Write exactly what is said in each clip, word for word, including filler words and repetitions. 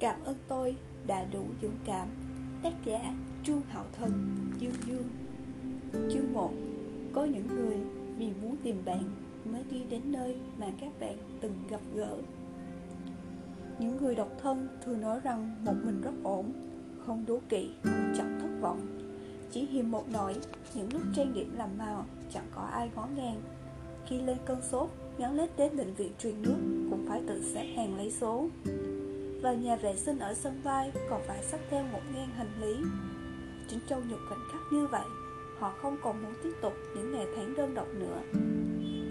Cảm ơn tôi đã đủ dũng cảm. Tác giả Trương Hạo Thần, Dương Dương. Chương một. Có những người vì muốn tìm bạn mới đi đến nơi mà các bạn từng gặp gỡ. Những người độc thân thường nói rằng một mình rất ổn, không đố kỵ, cũng chẳng thất vọng. Chỉ hiềm một nỗi, những lúc trang điểm làm màu chẳng có ai ngó ngàng. Khi lên cơn sốt, gắn lết đến bệnh viện truyền nước cũng phải tự xếp hàng lấy số. Và nhà vệ sinh ở sân bay còn phải xách theo một ngàn hành lý. Chính trong những khoảnh khắc như vậy, họ không còn muốn tiếp tục những ngày tháng đơn độc nữa.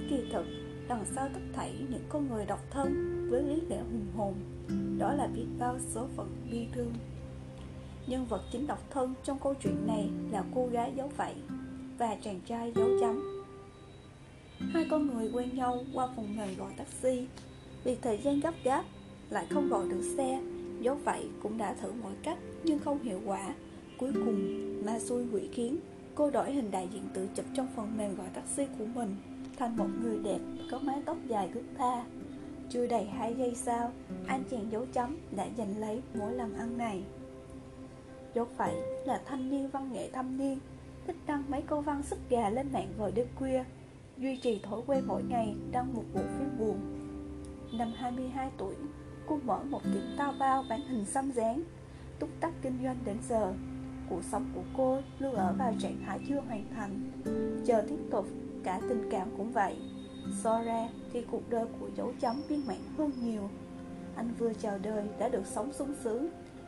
Kỳ thực, đằng sau tất thảy những con người độc thân với lý lẽ hùng hồn, đó là biết bao số phận bi thương. Nhân vật chính độc thân trong câu chuyện này là cô gái dấu vẫy và chàng trai dấu chấm. Hai con người quen nhau qua phần mềm gọi taxi. Vì thời gian gấp gáp lại không gọi được xe, dấu vẫy cũng đã thử mọi cách nhưng không hiệu quả. Cuối cùng, ma xui quỷ khiến, cô đổi hình đại diện tự chụp trong phần mềm gọi taxi của mình thành một người đẹp có mái tóc dài thướt tha. Chưa đầy hai giây sau, anh chàng dấu chấm đã giành lấy mối làm ăn này. Dấu phẩy là thanh niên văn nghệ thâm niên, thích đăng mấy câu văn xích gà lên mạng vào đêm khuya, duy trì thói quen mỗi ngày đăng một bộ phim buồn. Năm hai mươi hai tuổi, cô mở một tiệm tao bao bán hình xăm dán, túc tắc kinh doanh đến giờ. Cuộc sống của cô luôn ở vào trạng thái chưa hoàn thành, chờ tiếp tục, cả tình cảm cũng vậy. So ra thì cuộc đời của dấu chấm viên mãn hơn nhiều. Anh vừa chào đời đã được sống sung sướng.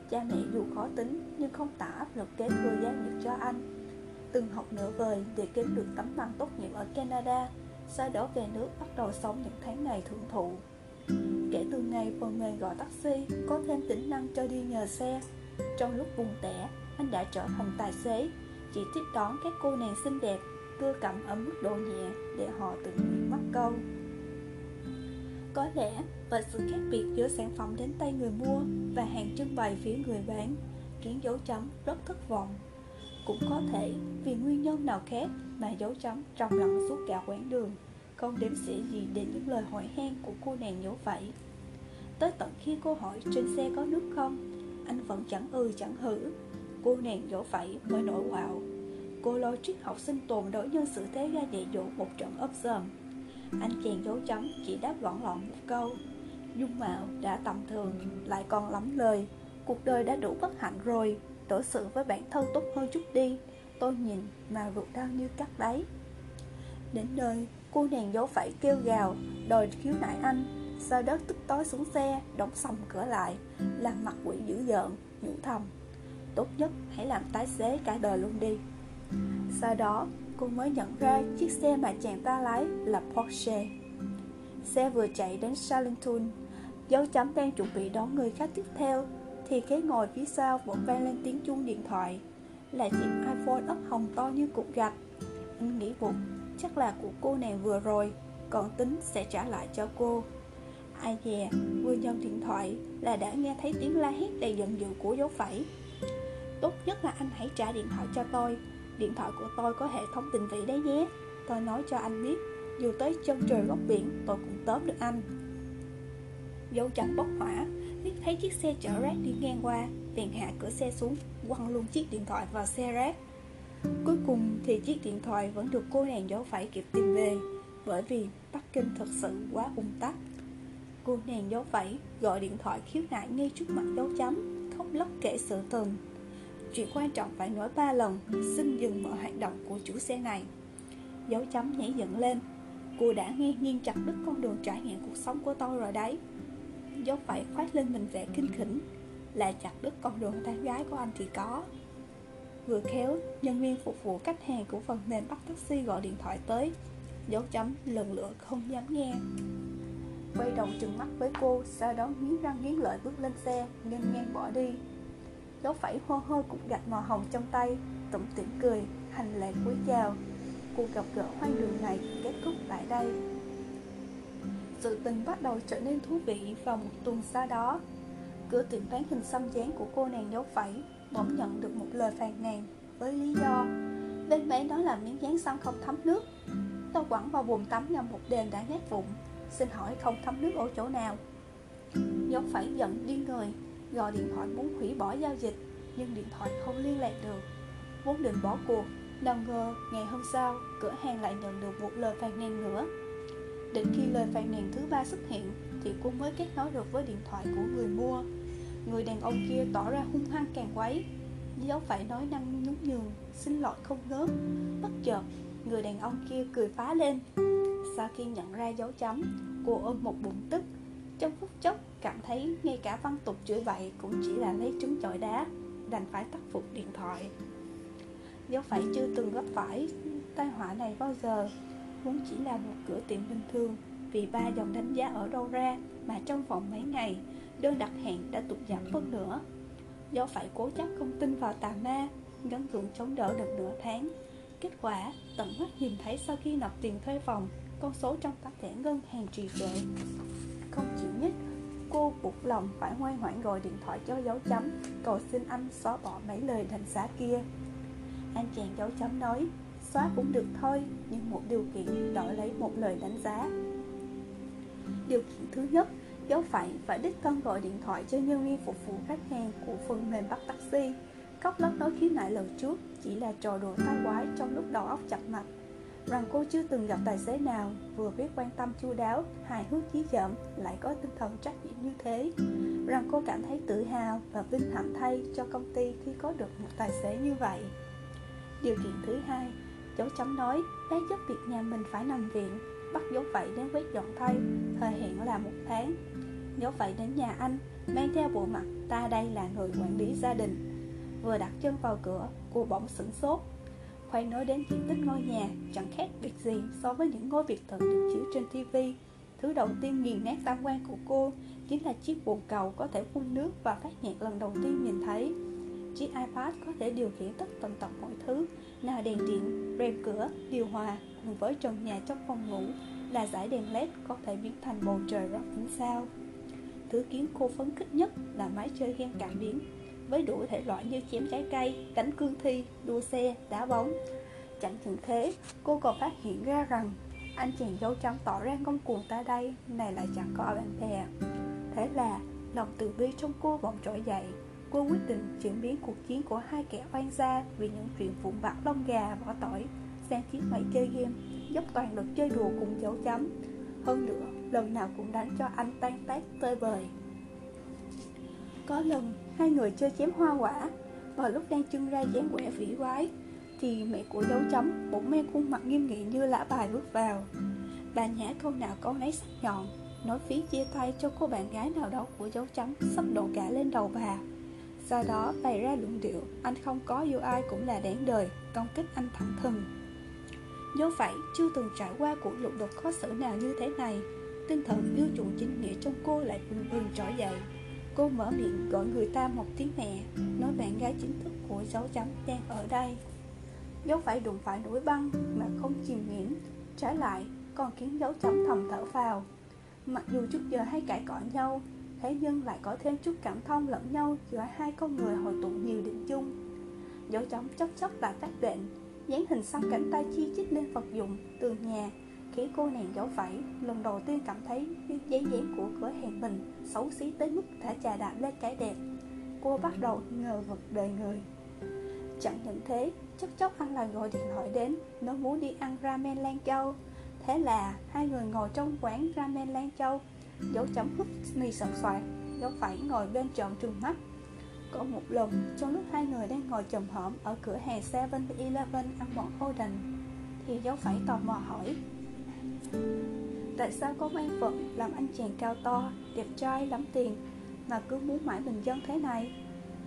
Cha mẹ dù khó tính nhưng không tạo áp lực kế thừa gia nghiệp cho anh. Từng học nửa vời để kiếm được tấm bằng tốt nghiệp ở Canada, sau đó về nước bắt đầu sống những tháng ngày thưởng thụ. Kể từ ngày phần mềm gọi taxi có thêm tính năng cho đi nhờ xe, trong lúc buồn tẻ anh đã trở thành tài xế, chỉ tiếp đón các cô nàng xinh đẹp cưa cẩm ở mức độ nhẹ để họ tự nguyện mắc câu. Có lẽ bởi sự khác biệt giữa sản phẩm đến tay người mua và hàng trưng bày phía người bán khiến dấu chấm rất thất vọng. Cũng có thể vì nguyên nhân nào khác mà dấu chấm trầm lặng suốt cả quãng đường, không đếm xỉa gì đến những lời hỏi han của cô nàng dấu vẫy. Tới tận khi cô hỏi trên xe có nước không, anh vẫn chẳng ừ chẳng hử. Cô nàng dấu vẫy mới nổi quạo. Cô lo triết học sinh tồn đối nhân xử thế ra dạy dỗ một trận ấp sờm. Anh chàng dấu chấm chỉ đáp gọn lọn một câu. Dung mạo đã tầm thường, lại còn lắm lời. Cuộc đời đã đủ bất hạnh rồi, đối xử với bản thân tốt hơn chút đi. Tôi nhìn mà ruột đau như cắt đấy. Đến nơi, cô nàng dấu phẩy kêu gào, đòi khiếu nại anh. Sau đó tức tối xuống xe, đóng sầm cửa lại, làm mặt quỷ dữ dợn, nhủ thầm: tốt nhất hãy làm tài xế cả đời luôn đi. Sau đó, cô mới nhận ra chiếc xe mà chàng ta lái là Porsche. Xe vừa chạy đến Salentun, dấu chấm đang chuẩn bị đón người khách tiếp theo thì ghế ngồi phía sau vọng vang lên tiếng chuông điện thoại. Là chiếc iPhone ấp hồng to như cục gạch. Anh nghĩ bụng, chắc là của cô nàng vừa rồi, còn tính sẽ trả lại cho cô. Ai dè, vừa nhận điện thoại là đã nghe thấy tiếng la hét đầy giận dữ của dấu phẩy. Tốt nhất là anh hãy trả điện thoại cho tôi. Điện thoại của tôi có hệ thống định vị đấy nhé. Tôi nói cho anh biết, dù tới chân trời góc biển tôi cũng tóm được anh. Dấu chấm bốc hỏa, biết thấy chiếc xe chở rác đi ngang qua, bèn hạ cửa xe xuống, quăng luôn chiếc điện thoại vào xe rác. Cuối cùng thì chiếc điện thoại vẫn được cô nàng dấu phẩy kịp tìm về, bởi vì Bắc Kinh thật sự quá ùn tắc. Cô nàng dấu phẩy gọi điện thoại khiếu nại ngay trước mặt dấu chấm, khóc lóc kể sự tình. Chuyện quan trọng phải nói ba lần, xin dừng mọi hoạt động của chủ xe này. Dấu chấm nhảy dựng lên. Cô đã nghe nghiêng chặt đứt con đường trải nghiệm cuộc sống của tôi rồi đấy. Dấu phẩy khoát lên mình vẻ kinh khỉnh. Là chặt đứt con đường tán gái của anh thì có. Vừa khéo, nhân viên phục vụ khách hàng của phần mềm bắt taxi gọi điện thoại tới. Dấu chấm lần lượt không dám nghe, quay đầu trừng mắt với cô, sau đó nghiến răng nghiến lợi bước lên xe, nghênh ngang bỏ đi. Dấu phẩy hô hôi cục gạch màu hồng trong tay, tủm tỉm cười, hành lễ cúi chào. Cuộc gặp gỡ hoang đường này kết thúc tại đây. Sự tình bắt đầu trở nên thú vị vào một tuần sau đó. Cửa tiệm bán hình xăm dán của cô nàng dấu phẩy bỗng nhận được một lời phàn nàn với lý do bên bán đó là miếng dán xăm không thấm nước. Tôi quẳng vào bồn tắm ngâm một đêm đã nát vụn, xin hỏi không thấm nước ở chỗ nào? Dấu phẩy giận điên người, gọi điện thoại muốn hủy bỏ giao dịch, nhưng điện thoại không liên lạc được. Vốn định bỏ cuộc, đồng ngờ ngày hôm sau cửa hàng lại nhận được một lời phàn nàn nữa. Đến khi lời phàn nàn thứ ba xuất hiện thì cô mới kết nối được với điện thoại của người mua. Người đàn ông kia tỏ ra hung hăng càng quấy, dấu phải nói năng nhún nhường, xin lỗi không ngớt. Bất chợt, người đàn ông kia cười phá lên. Sau khi nhận ra dấu chấm, cô ôm một bụng tức. Trong phút chốc cảm thấy ngay cả văn tục chửi bậy cũng chỉ là lấy trứng chọi đá, đành phải tắt phục điện thoại. Dấu phải chưa từng gặp phải tai họa này bao giờ, vốn chỉ là một cửa tiệm bình thường, vì ba dòng đánh giá ở đâu ra mà trong vòng mấy ngày đơn đặt hàng đã tụt giảm phân nửa. Dấu phải cố chấp không tin vào tà ma, gắng gượng chống đỡ được nửa tháng. Kết quả tận mắt nhìn thấy sau khi nộp tiền thuê phòng, con số trong các thẻ ngân hàng trì trệ không chịu nhích. Cô buộc lòng phải ngoan ngoãn gọi điện thoại cho dấu chấm, cầu xin anh xóa bỏ mấy lời đánh giá kia. Anh chàng dấu chấm nói xóa cũng được thôi, nhưng một điều kiện, đổi lấy một lời đánh giá. Điều kiện thứ nhất, dấu phải phải đích thân gọi điện thoại cho nhân viên phục vụ khách hàng của phần mềm bắt taxi. Khóc lóc nói khiếu nại lần trước chỉ là trò đùa tao quái trong lúc đầu óc chặt mạch, rằng cô chưa từng gặp tài xế nào vừa biết quan tâm chu đáo, hài hước dí dỏm lại có tinh thần trách nhiệm như thế, rằng cô cảm thấy tự hào và vinh hạnh thay cho công ty khi có được một tài xế như vậy. Điều kiện thứ hai, dấu chấm nói đã giúp việc nhà mình phải nằm viện, bắt dấu phẩy đến quét dọn thay, thời hạn là một tháng. Dấu phẩy đến nhà anh, mang theo bộ mặt ta đây là người quản lý gia đình. Vừa đặt chân vào cửa, cô bỗng sửng sốt. Khoan nói đến diện tích ngôi nhà, chẳng khác việc gì so với những ngôi biệt thự được chiếu trên ti vi. Thứ đầu tiên nghiền nát tam quan của cô chính là chiếc bồn cầu có thể phun nước và phát nhạc lần đầu tiên nhìn thấy. Chiếc iPad có thể điều khiển tất tần tật mọi thứ, nào đèn điện, rèm cửa, điều hòa, cùng với trần nhà trong phòng ngủ là dải đèn led có thể biến thành bầu trời rất những sao. Thứ khiến cô phấn khích nhất là máy chơi game cảm biến, với đủ thể loại như chém trái cây, đánh cương thi, đua xe, đá bóng. Chẳng những thế, cô còn phát hiện ra rằng anh chàng dâu trắng tỏ ra ngông cuồng ta đây này lại chẳng có bạn bè. Thế là lòng từ bi trong cô bỗng trỗi dậy. Cô quyết định chuyển biến cuộc chiến của hai kẻ oan gia vì những chuyện vụn vặt lông gà vỏ tỏi sang chiếc máy chơi game, dốc toàn lực chơi đùa cùng dấu chấm. Hơn nữa, lần nào cũng đánh cho anh tan tác tơi bời. Có lần hai người chơi chém hoa quả, vào lúc đang trưng ra dáng vẻ vĩ quái thì mẹ của dấu chấm bỗng mang khuôn mặt nghiêm nghị như lã bài bước vào. Bà nhả câu nào câu nấy sắc nhọn, nói phí chia tay cho cô bạn gái nào đó của dấu chấm sắp đổ cả lên đầu bà. Sau đó bày ra luận điệu anh không có yêu ai cũng là đáng đời, công kích anh thẳng thừng. Dấu phải chưa từng trải qua cuộc lục đục khó xử nào như thế này, tinh thần yêu chuộng chính nghĩa trong cô lại bừng bừng trỗi dậy. Cô mở miệng gọi người ta một tiếng mẹ, nói bạn gái chính thức của dấu chấm đang ở đây. Dấu phải đụng phải núi băng mà không chìm nghỉm, trái lại còn khiến dấu chấm thầm thở phào. Mặc dù trước giờ hay cãi cọ nhau, thế nhưng lại có thêm chút cảm thông lẫn nhau giữa hai con người hội tụ nhiều điểm chung. Dấu chấm chốc chốc lại phát bệnh, dáng hình xăm cánh tay chi chít lên vật dụng, tường nhà, khiến cô nàng dấu phẩy lần đầu tiên cảm thấy giấy dán của cửa hàng mình xấu xí tới mức thả trà đạp lên cái đẹp. Cô bắt đầu ngờ vực đời người. Chẳng những thế, chốc chốc anh lại gọi điện thoại đến, nó muốn đi ăn ramen Lan Châu. Thế là hai người ngồi trong quán ramen Lan Châu, dấu chấm húp mì sòng xoài, dấu phẩy ngồi bên trộm trừng mắt. Có một lần, trong lúc hai người đang ngồi chồm hổm ở cửa hàng seven eleven ăn món Oden, thì dấu phẩy tò mò hỏi: tại sao có mang vật làm anh chàng cao to, đẹp trai, lắm tiền mà cứ muốn mãi bình dân thế này?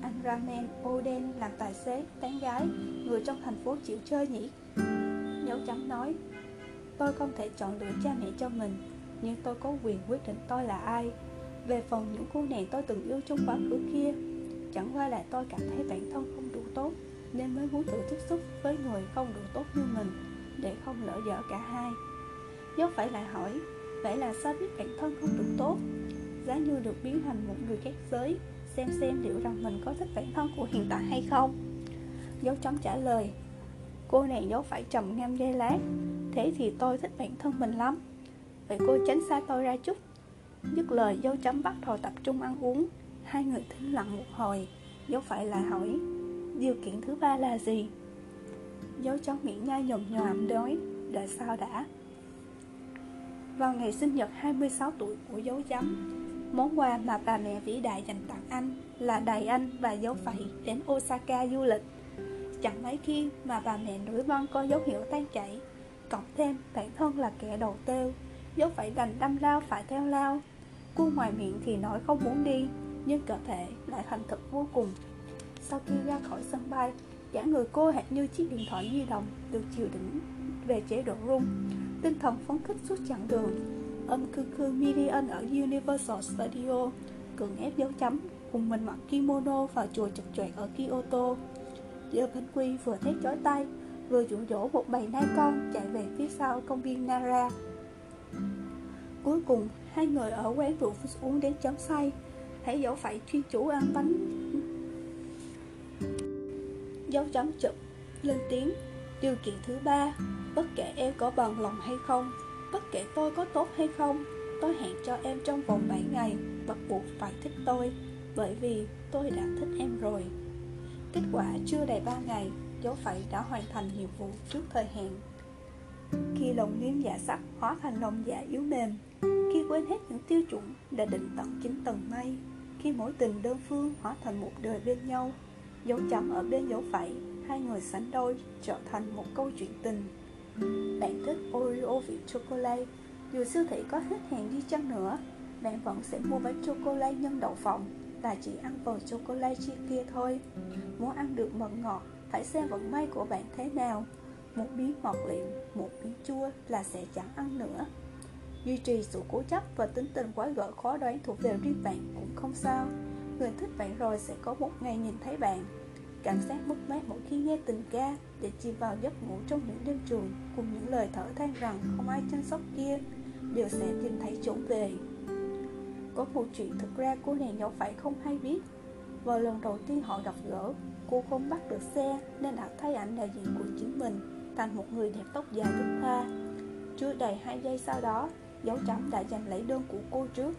Ăn ramen Oden làm tài xế, tán gái, người trong thành phố chịu chơi nhỉ? Dấu chấm nói: tôi không thể chọn lựa cha mẹ cho mình, nhưng tôi có quyền quyết định tôi là ai. Về phần những cô nàng tôi từng yêu trong quá khứ kia, chẳng qua là tôi cảm thấy bản thân không đủ tốt, nên mới muốn thử tiếp xúc với người không đủ tốt như mình, để không lỡ dở cả hai. Dấu phải lại hỏi: vậy là sao biết bản thân không đủ tốt? Giá như được biến thành một người khác giới, xem xem liệu rằng mình có thích bản thân của hiện tại hay không. Dấu chấm trả lời. Cô nàng dấu phải trầm ngâm giây lát: thế thì tôi thích bản thân mình lắm, vậy cô tránh xa tôi ra chút. Dứt lời, dấu chấm bắt đầu tập trung ăn uống. Hai người thính lặng một hồi. Dấu phải lại hỏi, điều kiện thứ ba là gì? Dấu cháu nghĩ nha nhồm nhòm đói, đợi sao đã. Vào ngày sinh nhật hai mươi sáu tuổi của dấu chấm, món quà mà bà mẹ vĩ đại dành tặng anh là đẩy anh và dấu phẩy đến Osaka du lịch. Chẳng mấy khi mà bà mẹ nuôi con có dấu hiệu tan chảy, cộng thêm bản thân là kẻ đầu têu, dấu phẩy đành đâm lao phải theo lao. Cuông ngoài miệng thì nói không muốn đi, nhưng cơ thể lại thành thực vô cùng. Sau khi ra khỏi sân bay, cả người cô hệt như chiếc điện thoại di động được chịu đựng về chế độ rung, tinh thần phấn khích suốt chặng đường. Âm khư khư Midian ở Universal Studio cường ép dấu chấm cùng mình mặc kimono vào chùa chật chội ở Kyoto. Giờ Vinh Quy vừa thét chói tay, vừa dụ dỗ một bầy nai con chạy về phía sau công viên Nara. Cuối cùng, hai người ở quán rượu uống đến chấm say, thấy dấu phải chuyên chủ ăn bánh. Dấu chấm chụp lên tiếng, điều kiện thứ ba, bất kể em có bằng lòng hay không, bất kể tôi có tốt hay không, tôi hẹn cho em trong vòng bảy ngày bắt buộc phải thích tôi, bởi vì tôi đã thích em rồi. Kết quả chưa đầy ba ngày, dấu phẩy đã hoàn thành nhiệm vụ trước thời hạn. Khi lòng liêm giả sắc hóa thành lòng giả yếu mềm, khi quên hết những tiêu chuẩn đã định tận chín tầng mây, khi mối tình đơn phương hóa thành một đời bên nhau, dấu chấm ở bên dấu phẩy, hai người sánh đôi trở thành một câu chuyện tình. Bạn thích Oreo vị chocolate, dù siêu thị có hết hàng đi chăng nữa, bạn vẫn sẽ mua bánh chocolate nhân đậu phộng và chỉ ăn phần chocolate chia kia thôi. Muốn ăn được mật ngọt, phải xem vận may của bạn thế nào. Một miếng ngọt lịm, một miếng chua là sẽ chẳng ăn nữa. Duy trì sự cố chấp và tính tình quái gở khó đoán thuộc về riêng bạn cũng không sao. Người thích bạn rồi sẽ có một ngày nhìn thấy bạn. Cảm giác mất mát mỗi khi nghe tình ca để chìm vào giấc ngủ trong những đêm trường cùng những lời thở than rằng không ai chăm sóc kia đều sẽ tìm thấy chỗ về. Có một chuyện thực ra cô nàng dấu phẩy không hay biết. Vào lần đầu tiên họ gặp gỡ, cô không bắt được xe nên đã thấy ảnh đại diện của chính mình thành một người đẹp tóc dài thướt tha. Chưa đầy hai giây sau đó, dấu chấm đã giành lấy đơn của cô trước.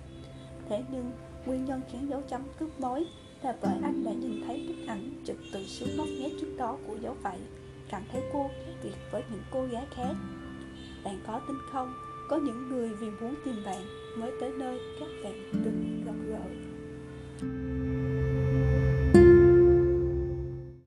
Thế nhưng nguyên nhân khiến dấu chấm cướp mối là bởi anh đã nhìn thấy bức ảnh chụp từ xứ ngóc ngách trước đó của dấu phẩy, cảm thấy cô khác biệt với những cô gái khác. Bạn có tin không? Có những người vì muốn tìm bạn mới tới nơi các bạn từng gặp gỡ.